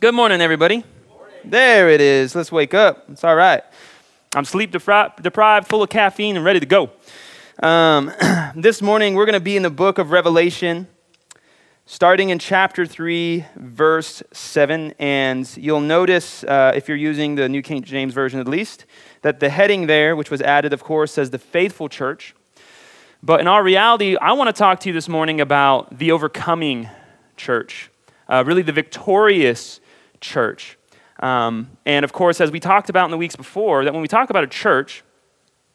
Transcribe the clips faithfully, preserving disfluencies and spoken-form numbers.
Good morning, everybody. Good morning. There it is. Let's wake up. It's all right. I'm sleep deprived, full of caffeine, and ready to go. Um, this morning, we're going to be in the book of Revelation, starting in chapter three, verse seven. And you'll notice, uh, if you're using the New King James Version at least, that the heading there, which was added, of course, says the faithful church. But in our reality, I want to talk to you this morning about the overcoming church, uh, really the victorious church. Um, and of course, as we talked about in the weeks before, that when we talk about a church,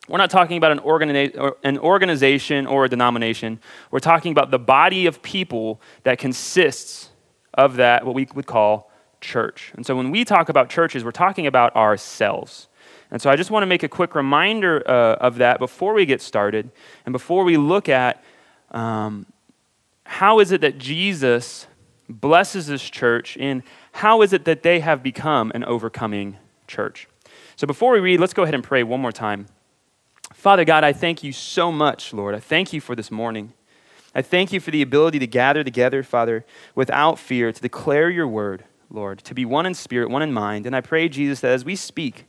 we're not talking about an, organi- or an organization or a denomination. We're talking about the body of people that consists of that, what we would call church. And so when we talk about churches, we're talking about ourselves. And so I just want to make a quick reminder uh, of that before we get started and before we look at um, how is it that Jesus blesses this church in how is it that they have become an overcoming church? So before we read, let's go ahead and pray one more time. Father God, I thank you so much, Lord. I thank you for this morning. I thank you for the ability to gather together, Father, without fear, to declare your word, Lord, to be one in spirit, one in mind. And I pray, Jesus, that as we speak,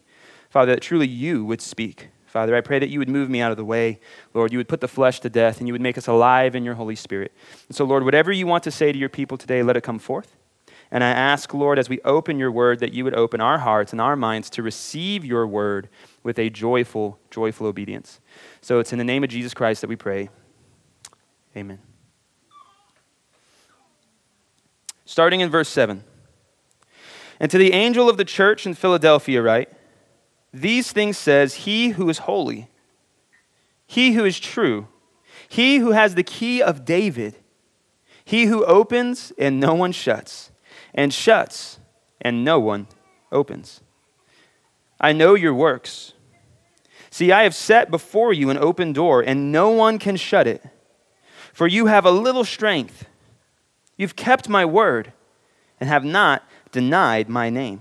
Father, that truly you would speak. Father, I pray that you would move me out of the way. Lord, you would put the flesh to death and you would make us alive in your Holy Spirit. And so, Lord, whatever you want to say to your people today, let it come forth. And I ask, Lord, as we open your word, that you would open our hearts and our minds to receive your word with a joyful, joyful obedience. So it's in the name of Jesus Christ that we pray. Amen. Starting in verse seven. And to the angel of the church in Philadelphia write, these things says he who is holy, he who is true, he who has the key of David, he who opens and no one shuts, and shuts and no one opens. I know your works. See, I have set before you an open door, and no one can shut it. For you have a little strength. You've kept my word and have not denied my name.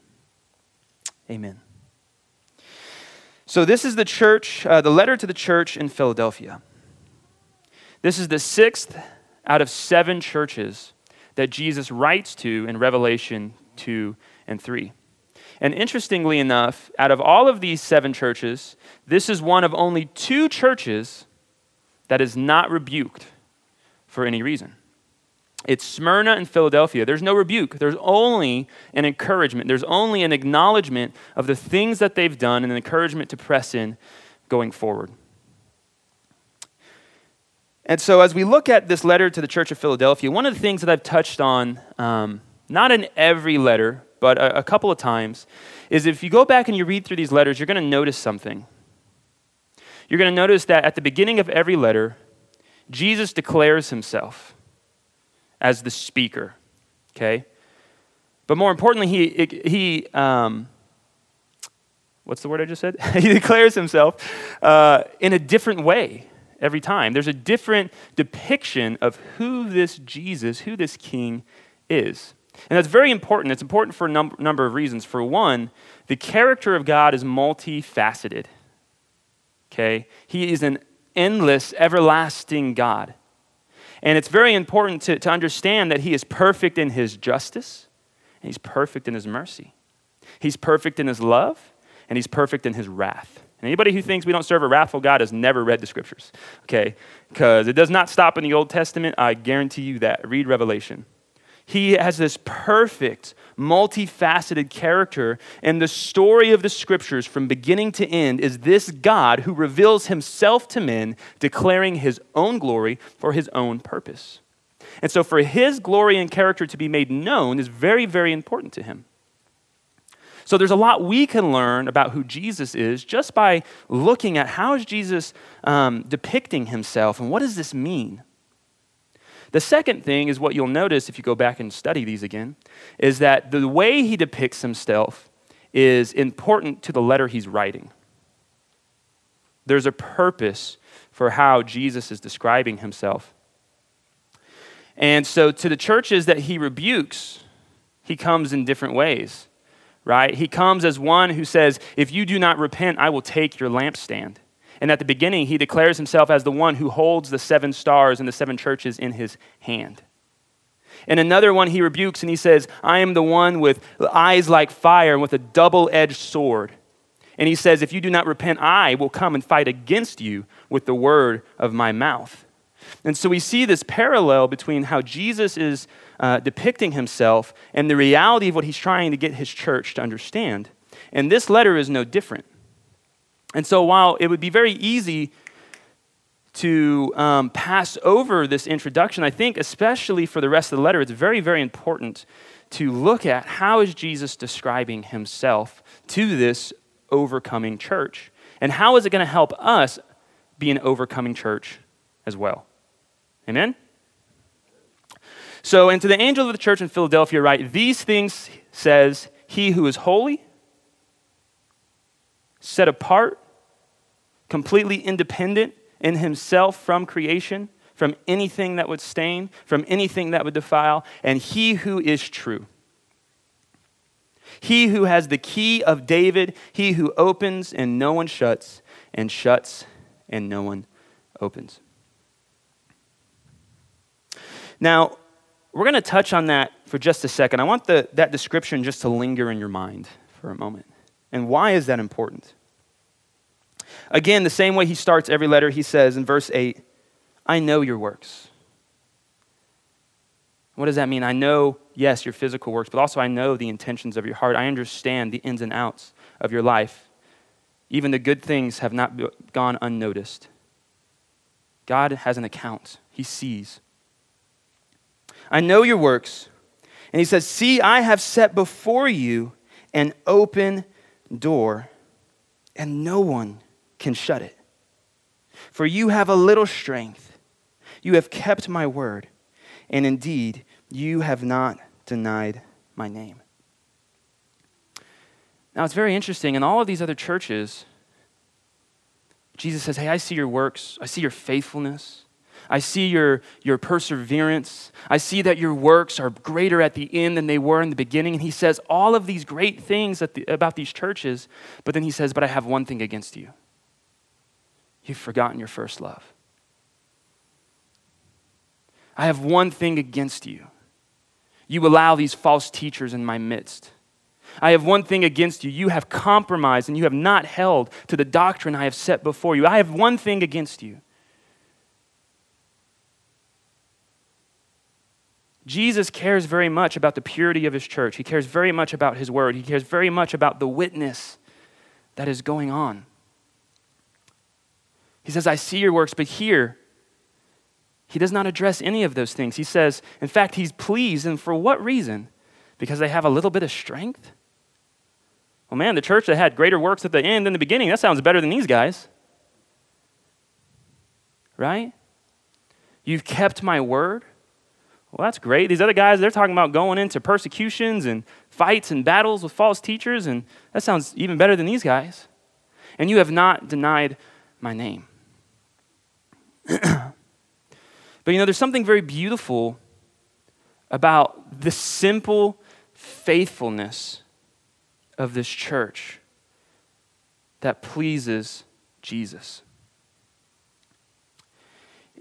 Amen. So this is the church, uh, the letter to the church in Philadelphia. This is the sixth out of seven churches that Jesus writes to in Revelation two and three. And interestingly enough, out of all of these seven churches, this is one of only two churches that is not rebuked for any reason. It's Smyrna and Philadelphia. There's no rebuke. There's only an encouragement. There's only an acknowledgement of the things that they've done and an encouragement to press in going forward. And so as we look at this letter to the Church of Philadelphia, one of the things that I've touched on, um, not in every letter, but a, a couple of times, is if you go back and you read through these letters, you're going to notice something. You're going to notice that at the beginning of every letter, Jesus declares himself as the speaker, okay? But more importantly, he, he um, what's the word I just said? He declares himself uh, in a different way every time. There's a different depiction of who this Jesus, who this king is. And that's very important. It's important for a num- number of reasons. For one, the character of God is multifaceted, okay? He is an endless, everlasting God. And it's very important to, to understand that he is perfect in his justice, and he's perfect in his mercy. He's perfect in his love, and he's perfect in his wrath. And anybody who thinks we don't serve a wrathful God has never read the scriptures, okay? Because it does not stop in the Old Testament. I guarantee you that. Read Revelation. He has this perfect, multifaceted character, and the story of the scriptures from beginning to end is this God who reveals himself to men, declaring his own glory for his own purpose. And so for his glory and character to be made known is very, very important to him. So there's a lot we can learn about who Jesus is just by looking at how is Jesus um, depicting himself, and what does this mean? The second thing is what you'll notice if you go back and study these again, is that the way he depicts himself is important to the letter he's writing. There's a purpose for how Jesus is describing himself. And so to the churches that he rebukes, he comes in different ways, right? He comes as one who says, if you do not repent, I will take your lampstand. And at the beginning, he declares himself as the one who holds the seven stars and the seven churches in his hand. And another one he rebukes and he says, I am the one with eyes like fire and with a double-edged sword. And he says, if you do not repent, I will come and fight against you with the word of my mouth. And so we see this parallel between how Jesus is uh, depicting himself and the reality of what he's trying to get his church to understand. And this letter is no different. And so while it would be very easy to um, pass over this introduction, I think especially for the rest of the letter, it's very, very important to look at how is Jesus describing himself to this overcoming church? And how is it going to help us be an overcoming church as well? Amen? So, and to the angel of the church in Philadelphia write, these things says he who is holy, set apart, completely independent in himself from creation, from anything that would stain, from anything that would defile, and he who is true. He who has the key of David, he who opens and no one shuts, and shuts and no one opens. Now, we're going to touch on that for just a second. I want the, that description just to linger in your mind for a moment. And why is that important? Again, the same way he starts every letter, he says in verse eight, I know your works. What does that mean? I know, yes, your physical works, but also I know the intentions of your heart. I understand the ins and outs of your life. Even the good things have not gone unnoticed. God has an account. He sees. I know your works. And he says, see, I have set before you an open door, and no one can shut it. For you have a little strength. You have kept my word, and indeed, you have not denied my name. Now, it's very interesting. In all of these other churches, Jesus says, hey, I see your works. I see your faithfulness. I see your, your perseverance. I see that your works are greater at the end than they were in the beginning. And he says all of these great things the, about these churches, but then he says, but I have one thing against you. You've forgotten your first love. I have one thing against you. You allow these false teachers in my midst. I have one thing against you. You have compromised and you have not held to the doctrine I have set before you. I have one thing against you. Jesus cares very much about the purity of his church. He cares very much about his word. He cares very much about the witness that is going on. He says, I see your works, but here, he does not address any of those things. He says, in fact, he's pleased, and for what reason? Because they have a little bit of strength? Well, man, the church that had greater works at the end than the beginning, that sounds better than these guys. Right? You've kept my word. Well, that's great. These other guys, they're talking about going into persecutions and fights and battles with false teachers, and that sounds even better than these guys. And you have not denied my name. But you know, there's something very beautiful about the simple faithfulness of this church that pleases Jesus.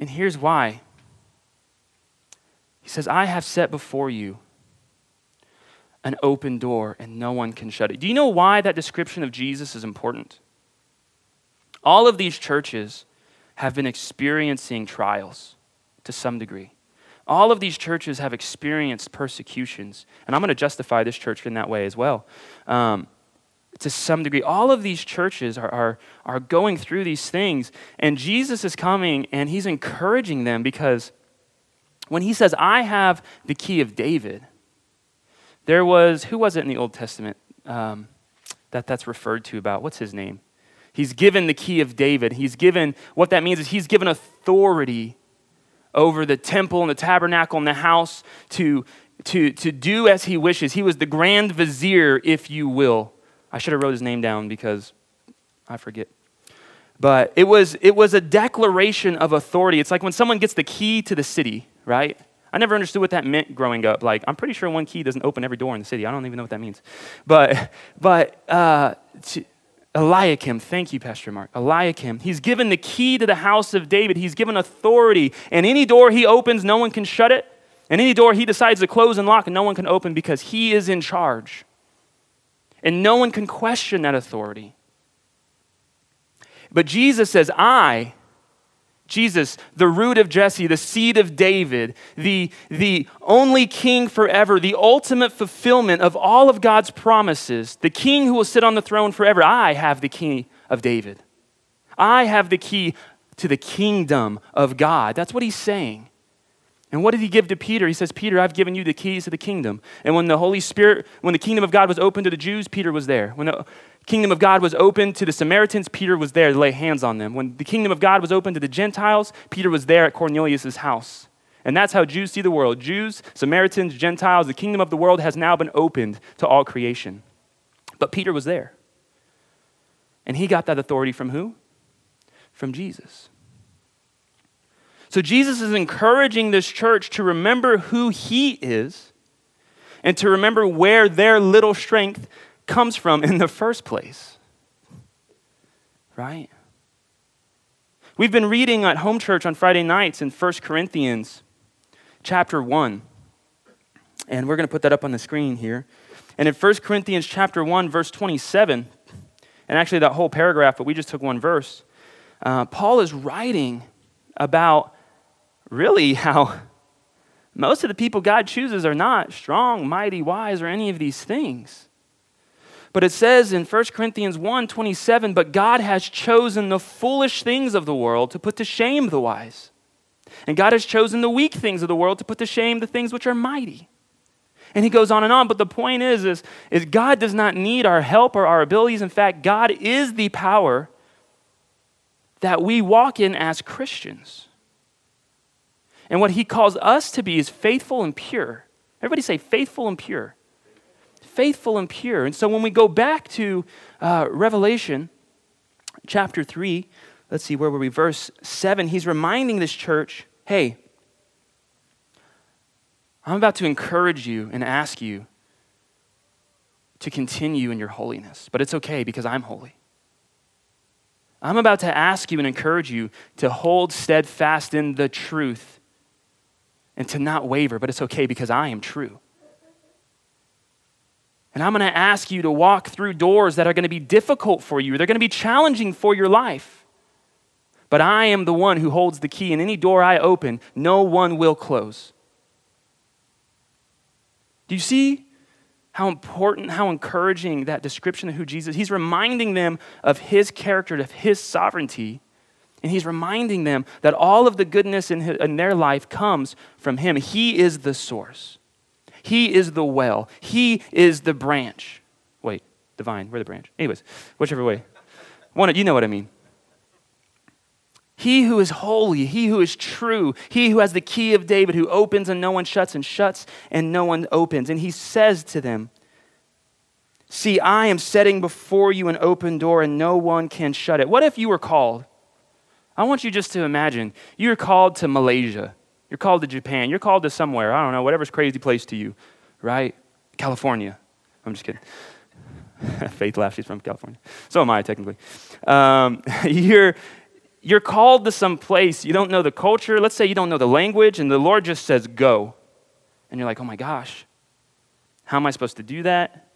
And here's why. He says, I have set before you an open door and no one can shut it. Do you know why that description of Jesus is important? All of these churches have been experiencing trials to some degree. All of these churches have experienced persecutions, and I'm going to justify this church in that way as well. Um, to some degree, all of these churches are, are, are going through these things, and Jesus is coming, and he's encouraging them, because when he says, I have the key of David, there was, who was it in the Old Testament um, that that's referred to about? What's his name? He's given the key of David. He's given, what that means is he's given authority over the temple and the tabernacle and the house to, to, to do as he wishes. He was the grand vizier, if you will. I should have wrote his name down because I forget. But it was, it was a declaration of authority. It's like when someone gets the key to the city, right? I never understood what that meant growing up. Like, I'm pretty sure one key doesn't open every door in the city. I don't even know what that means. But, but uh, to, Eliakim, thank you, Pastor Mark. Eliakim, he's given the key to the house of David. He's given authority, and any door he opens, no one can shut it. And any door he decides to close and lock, no one can open, because he is in charge. And no one can question that authority. But Jesus says, I, Jesus, the root of Jesse, the seed of David, the, the only king forever, the ultimate fulfillment of all of God's promises, the king who will sit on the throne forever. I have the key of David. I have the key to the kingdom of God. That's what he's saying. And what did he give to Peter? He says, Peter, I've given you the keys to the kingdom. And when the Holy Spirit, when the kingdom of God was open to the Jews, Peter was there. When the kingdom of God was open to the Samaritans, Peter was there to lay hands on them. When the kingdom of God was open to the Gentiles, Peter was there at Cornelius' house. And that's how Jews see the world. Jews, Samaritans, Gentiles, the kingdom of the world has now been opened to all creation. But Peter was there. And he got that authority from who? From Jesus. So Jesus is encouraging this church to remember who he is and to remember where their little strength comes from in the first place, right? We've been reading at home church on Friday nights in First Corinthians chapter one, and we're going to put that up on the screen here. And in First Corinthians chapter one, verse twenty-seven, and actually that whole paragraph, but we just took one verse, uh, Paul is writing about really how most of the people God chooses are not strong, mighty, wise, or any of these things. But it says in First Corinthians one, twenty-seven, but God has chosen the foolish things of the world to put to shame the wise. And God has chosen the weak things of the world to put to shame the things which are mighty. And he goes on and on, but the point is, is, is God does not need our help or our abilities. In fact, God is the power that we walk in as Christians. And what he calls us to be is faithful and pure. Everybody say faithful and pure. Faithful and pure. And so when we go back to uh, Revelation chapter three, let's see, where were we? Verse seven, he's reminding this church, hey, I'm about to encourage you and ask you to continue in your holiness, but it's okay because I'm holy. I'm about to ask you and encourage you to hold steadfast in the truth and to not waver, but it's okay because I am true. And I'm going to ask you to walk through doors that are going to be difficult for you. They're going to be challenging for your life. But I am the one who holds the key, and any door I open, no one will close. Do you see how important, how encouraging that description of who Jesus is? He's reminding them of his character, of his sovereignty. And he's reminding them that all of the goodness in, his, in their life comes from him. He is the source. He is the well. He is the branch. Wait, the vine, we're the branch. Anyways, whichever way. One, you know what I mean. He who is holy, he who is true, he who has the key of David, who opens and no one shuts, and shuts and no one opens. And he says to them, see, I am setting before you an open door and no one can shut it. What if you were called? I want you just to imagine, you're called to Malaysia. You're called to Japan. You're called to somewhere. I don't know, whatever's crazy place to you, right? California. I'm just kidding. Faith laughs, she's from California. So am I, technically. Um, you're, you're called to some place. You don't know the culture. Let's say you don't know the language, and the Lord just says, go. And you're like, oh my gosh, how am I supposed to do that?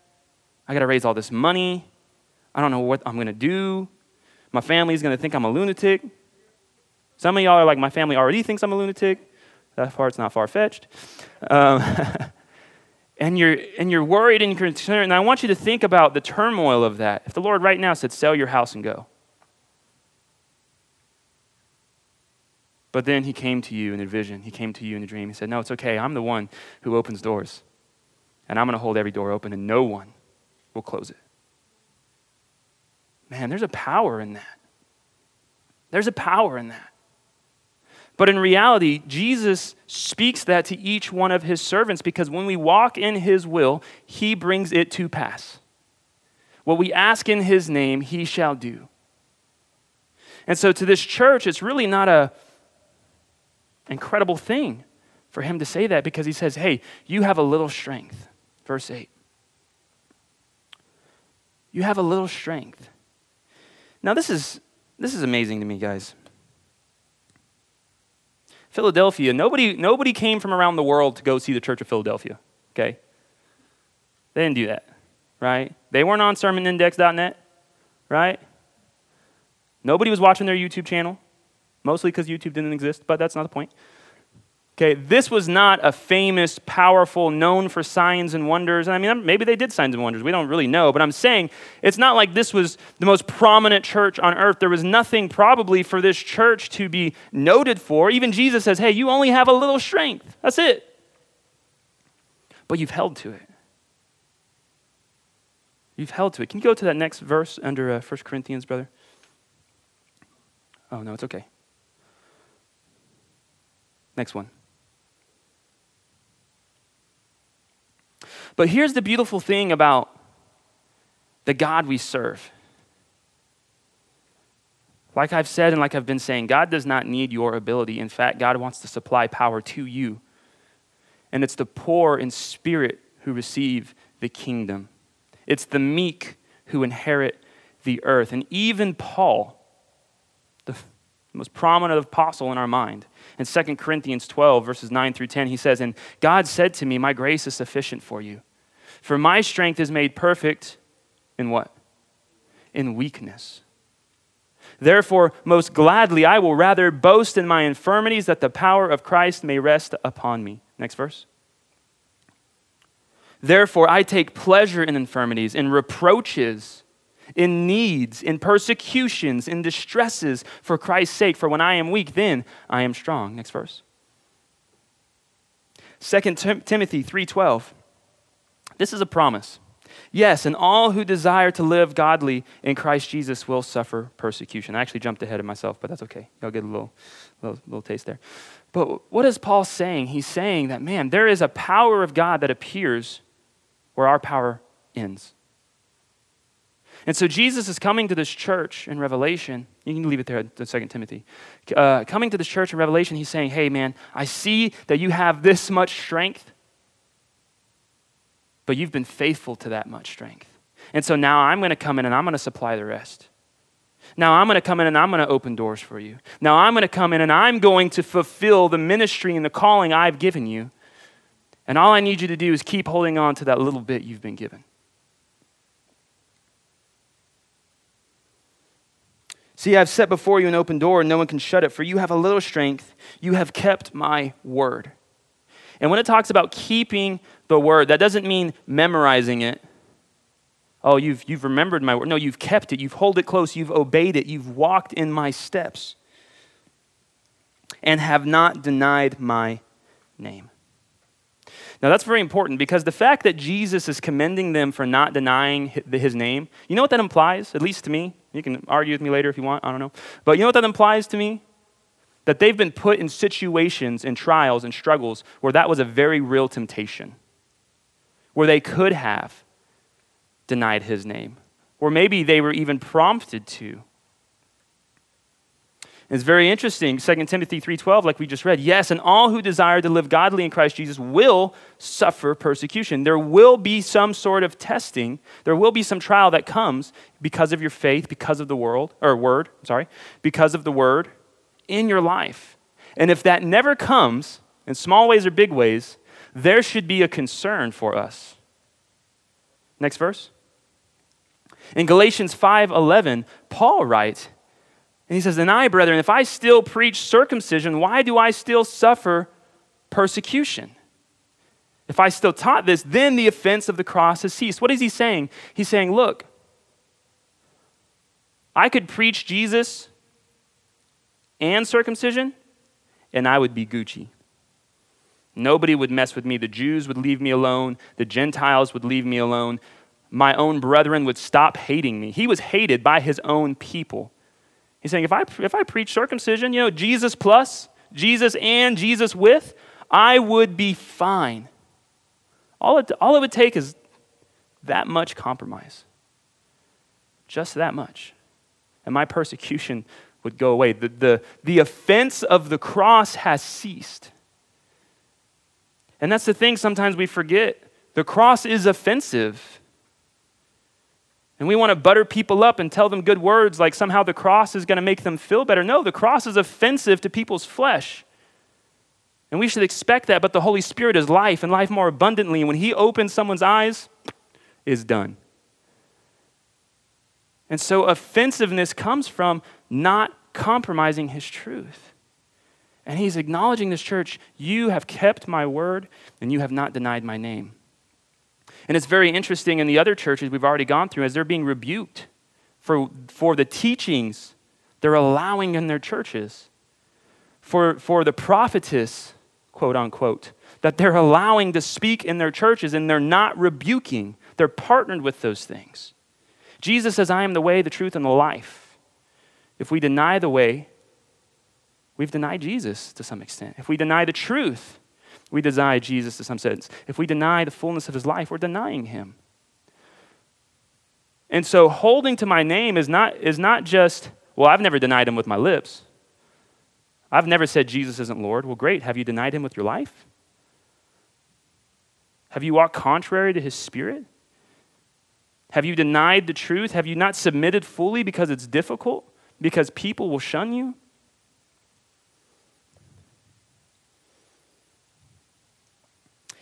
I got to raise all this money. I don't know what I'm going to do. My family's going to think I'm a lunatic. Some of y'all are like, my family already thinks I'm a lunatic. That part's not far-fetched. Um, and, you're, and you're worried and you're concerned. And I want you to think about the turmoil of that. If the Lord right now said, sell your house and go. But then he came to you in a vision. He came to you in a dream. He said, no, it's okay. I'm the one who opens doors. And I'm going to hold every door open and no one will close it. Man, there's a power in that. There's a power in that. But in reality, Jesus speaks that to each one of his servants because when we walk in his will, he brings it to pass. What we ask in his name, he shall do. And so to this church, it's really not an incredible thing for him to say that because he says, hey, you have a little strength. Verse eight. You have a little strength. Now this is, this is amazing to me, guys. Philadelphia, nobody, nobody came from around the world to go see the Church of Philadelphia, okay? They didn't do that, right? They weren't on sermon index dot net, right? Nobody was watching their YouTube channel, mostly because YouTube didn't exist, but that's not the point. Okay, this was not a famous, powerful, known for signs and wonders. And I mean, maybe they did signs and wonders. We don't really know. But I'm saying it's not like this was the most prominent church on earth. There was nothing probably for this church to be noted for. Even Jesus says, hey, you only have a little strength. That's it. But you've held to it. You've held to it. Can you go to that next verse under uh, First Corinthians, brother? Oh, no, it's okay. Next one. But here's the beautiful thing about the God we serve. Like I've said and like I've been saying, God does not need your ability. In fact, God wants to supply power to you. And it's the poor in spirit who receive the kingdom. It's the meek who inherit the earth. And even Paul, the most prominent apostle in our mind, in Second Corinthians twelve, verses nine through ten, he says, and God said to me, my grace is sufficient for you, for my strength is made perfect in what? In weakness. Therefore, most gladly, I will rather boast in my infirmities that the power of Christ may rest upon me. Next verse. Therefore, I take pleasure in infirmities, in reproaches, in needs, in persecutions, in distresses for Christ's sake. For when I am weak, then I am strong. Next verse. Second Timothy three twelve. This is a promise. Yes, and all who desire to live godly in Christ Jesus will suffer persecution. I actually jumped ahead of myself, but that's okay. Y'all get a little, little, little taste there. But what is Paul saying? He's saying that, man, there is a power of God that appears where our power ends. And so Jesus is coming to this church in Revelation. You can leave it there at Second Timothy. Uh, coming to this church in Revelation, he's saying, hey, man, I see that you have this much strength, but you've been faithful to that much strength. And so now I'm going to come in and I'm going to supply the rest. Now I'm going to come in and I'm going to open doors for you. Now I'm going to come in and I'm going to fulfill the ministry and the calling I've given you. And all I need you to do is keep holding on to that little bit you've been given. See, I've set before you an open door and no one can shut it, for you have a little strength. You have kept my word. And when it talks about keeping the word, that doesn't mean memorizing it. Oh, you've, you've remembered my word. No, you've kept it. You've held it close. You've obeyed it. You've walked in my steps and have not denied my name. Now, that's very important because the fact that Jesus is commending them for not denying his name, you know what that implies, at least to me? You can argue with me later if you want, I don't know. But you know what that implies to me? That they've been put in situations and trials and struggles where that was a very real temptation, where they could have denied his name, or maybe they were even prompted to. It's very interesting, Second Timothy three twelve, like we just read, yes, and all who desire to live godly in Christ Jesus will suffer persecution. There will be some sort of testing. There will be some trial that comes because of your faith, because of the world, or word, sorry, because of the word in your life. And if that never comes, in small ways or big ways, there should be a concern for us. Next verse. In Galatians five eleven, Paul writes, and he says, and I, brethren, if I still preach circumcision, why do I still suffer persecution. If I still taught this, then the offense of the cross has ceased. What is he saying? He's saying, look, I could preach Jesus and circumcision, and I would be Gucci. Nobody would mess with me. The Jews would leave me alone. The Gentiles would leave me alone. My own brethren would stop hating me. He was hated by his own people. He's saying, if I, if I preach circumcision, you know, Jesus plus, Jesus and Jesus with, I would be fine. All it, all it would take is that much compromise. Just that much. And my persecution would go away. The, the, the offense of the cross has ceased. And that's the thing sometimes we forget. The cross is offensive. And we want to butter people up and tell them good words like somehow the cross is going to make them feel better. No, the cross is offensive to people's flesh. And we should expect that, but the Holy Spirit is life and life more abundantly. And when he opens someone's eyes, it's done. And so offensiveness comes from not compromising his truth. And he's acknowledging this church, you have kept my word and you have not denied my name. And it's very interesting in the other churches we've already gone through as they're being rebuked for, for the teachings they're allowing in their churches, for, for the prophetess, quote unquote, that they're allowing to speak in their churches and they're not rebuking. They're partnered with those things. Jesus says, I am the way, the truth, and the life. If we deny the way, we've denied Jesus to some extent. If we deny the truth, we deny Jesus to some sense. If we deny the fullness of his life, we're denying him. And so holding to my name is not, is not just, well, I've never denied him with my lips. I've never said Jesus isn't Lord. Well, great. Have you denied him with your life? Have you walked contrary to his spirit? Have you denied the truth? Have you not submitted fully because it's difficult? Because people will shun you?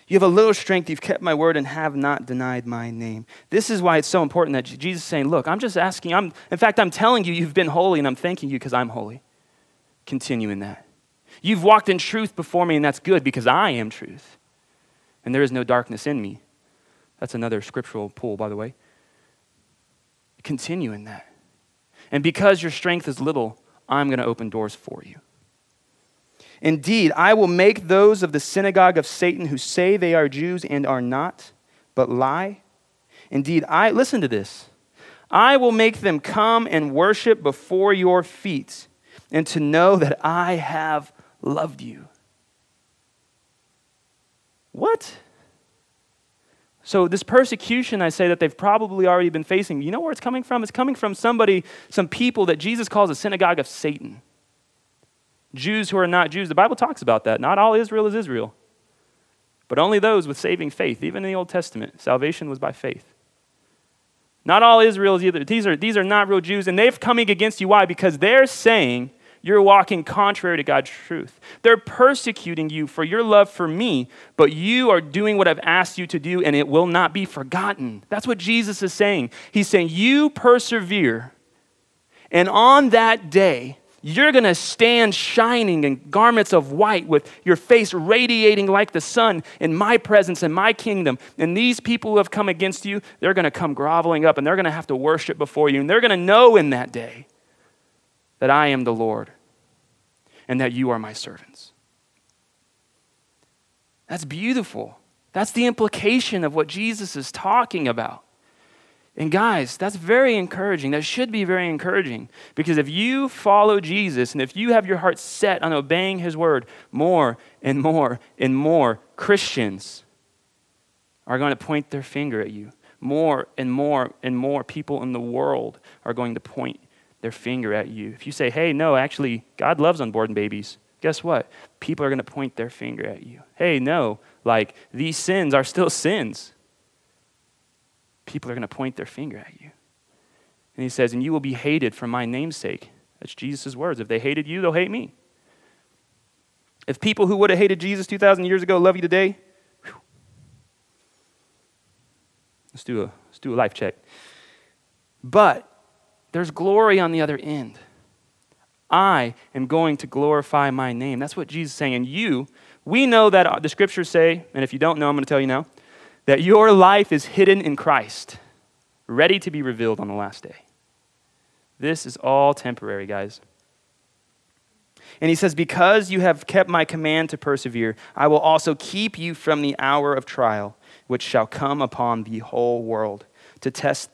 You have a little strength, you've kept my word and have not denied my name. This is why it's so important that Jesus is saying, look, I'm just asking, I'm, in fact, I'm telling you, you've been holy and I'm thanking you because I'm holy. Continue in that. You've walked in truth before me and that's good because I am truth. And there is no darkness in me. That's another scriptural pull, by the way. Continue in that. And because your strength is little, I'm going to open doors for you. Indeed, I will make those of the synagogue of Satan who say they are Jews and are not, but lie. Indeed, I, listen to this. I will make them come and worship before your feet and to know that I have loved you. What? So this persecution, I say, that they've probably already been facing, you know where it's coming from? It's coming from somebody, some people that Jesus calls a synagogue of Satan. Jews who are not Jews. The Bible talks about that. Not all Israel is Israel, but only those with saving faith. Even in the Old Testament, salvation was by faith. Not all Israel is either. These are, these are not real Jews, and they're coming against you. Why? Because they're saying you're walking contrary to God's truth. They're persecuting you for your love for me, but you are doing what I've asked you to do, and it will not be forgotten. That's what Jesus is saying. He's saying you persevere, and on that day, you're going to stand shining in garments of white with your face radiating like the sun in my presence and my kingdom. And these people who have come against you, they're going to come groveling up and they're going to have to worship before you. And they're going to know in that day that I am the Lord and that you are my servants. That's beautiful. That's the implication of what Jesus is talking about. And guys, that's very encouraging. That should be very encouraging, because if you follow Jesus and if you have your heart set on obeying his word, more and more and more Christians are going to point their finger at you. More and more and more people in the world are going to point their finger at you. If you say, hey, no, actually, God loves unborn babies, guess what? People are going to point their finger at you. Hey, no, like these sins are still sins. People are going to point their finger at you. And he says, and you will be hated for my name's sake. That's Jesus' words. If they hated you, they'll hate me. If people who would have hated Jesus two thousand years ago love you today, whew. Let's do a, let's do a life check. But there's glory on the other end. I am going to glorify my name. That's what Jesus is saying. And you We know that the scriptures say, and if you don't know, I'm going to tell you now, that your life is hidden in Christ, ready to be revealed on the last day. This is all temporary, guys. And he says, because you have kept my command to persevere, I will also keep you from the hour of trial, which shall come upon the whole world to test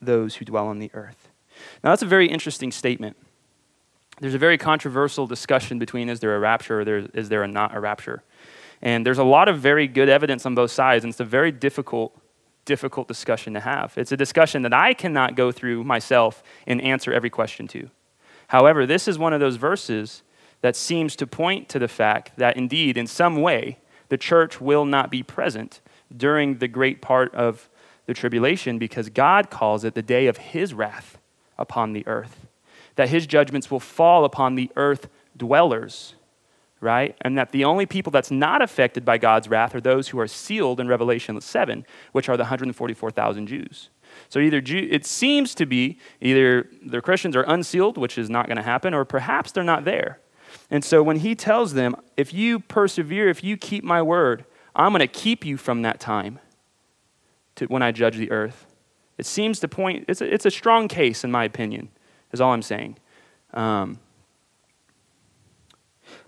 those who dwell on the earth. Now, that's a very interesting statement. There's a very controversial discussion between is there a rapture or there, is there a not a rapture? And there's a lot of very good evidence on both sides, and it's a very difficult, difficult discussion to have. It's a discussion that I cannot go through myself and answer every question to. However, this is one of those verses that seems to point to the fact that indeed, in some way, the church will not be present during the great part of the tribulation because God calls it the day of his wrath upon the earth, that his judgments will fall upon the earth dwellers, right? And that the only people that's not affected by God's wrath are those who are sealed in Revelation seven, which are the one hundred forty-four thousand Jews. So either Jew, it seems to be either the Christians are unsealed, which is not going to happen, or perhaps they're not there. And so when he tells them, if you persevere, if you keep my word, I'm going to keep you from that time to when I judge the earth. It seems to point, it's a, it's a strong case in my opinion, is all I'm saying. Um,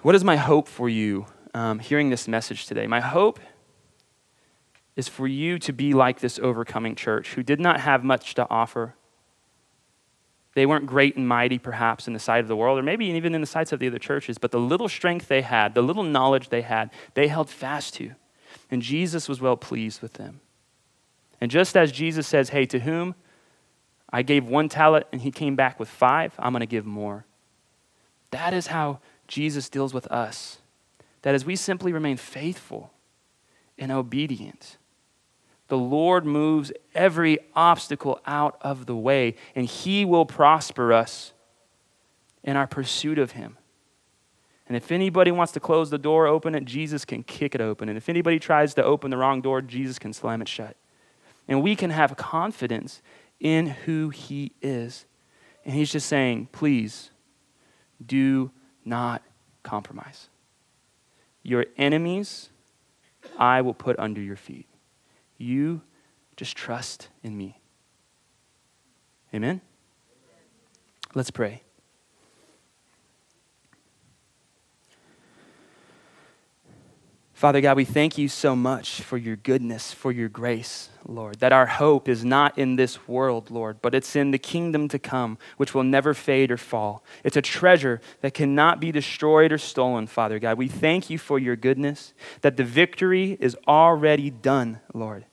what is my hope for you um, hearing this message today? My hope is for you to be like this overcoming church who did not have much to offer. They weren't great and mighty, perhaps, in the sight of the world, or maybe even in the sights of the other churches, but the little strength they had, the little knowledge they had, they held fast to, and Jesus was well pleased with them. And just as Jesus says, hey, to whom I gave one talent and he came back with five, I'm going to give more. That is how Jesus deals with us, that as we simply remain faithful and obedient, the Lord moves every obstacle out of the way, and he will prosper us in our pursuit of him. And if anybody wants to close the door, open it, Jesus can kick it open. And if anybody tries to open the wrong door, Jesus can slam it shut. And we can have confidence in who he is. And he's just saying, please do not compromise. Your enemies I will put under your feet. You just trust in me. Amen? Let's pray. Father God, we thank you so much for your goodness, for your grace, Lord, that our hope is not in this world, Lord, but it's in the kingdom to come, which will never fade or fall. It's a treasure that cannot be destroyed or stolen, Father God. We thank you for your goodness, that the victory is already done, Lord,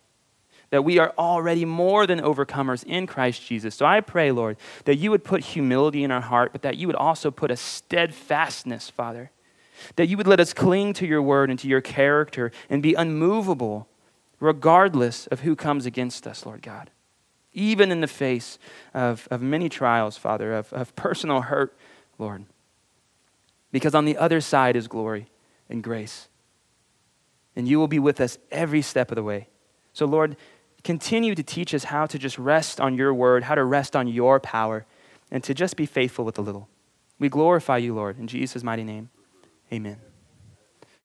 that we are already more than overcomers in Christ Jesus. So I pray, Lord, that you would put humility in our heart, but that you would also put a steadfastness, Father, that you would let us cling to your word and to your character and be unmovable regardless of who comes against us, Lord God. Even in the face of, of many trials, Father, of, of personal hurt, Lord. Because on the other side is glory and grace. And you will be with us every step of the way. So Lord, continue to teach us how to just rest on your word, how to rest on your power, and to just be faithful with the little. We glorify you, Lord, in Jesus' mighty name. Amen.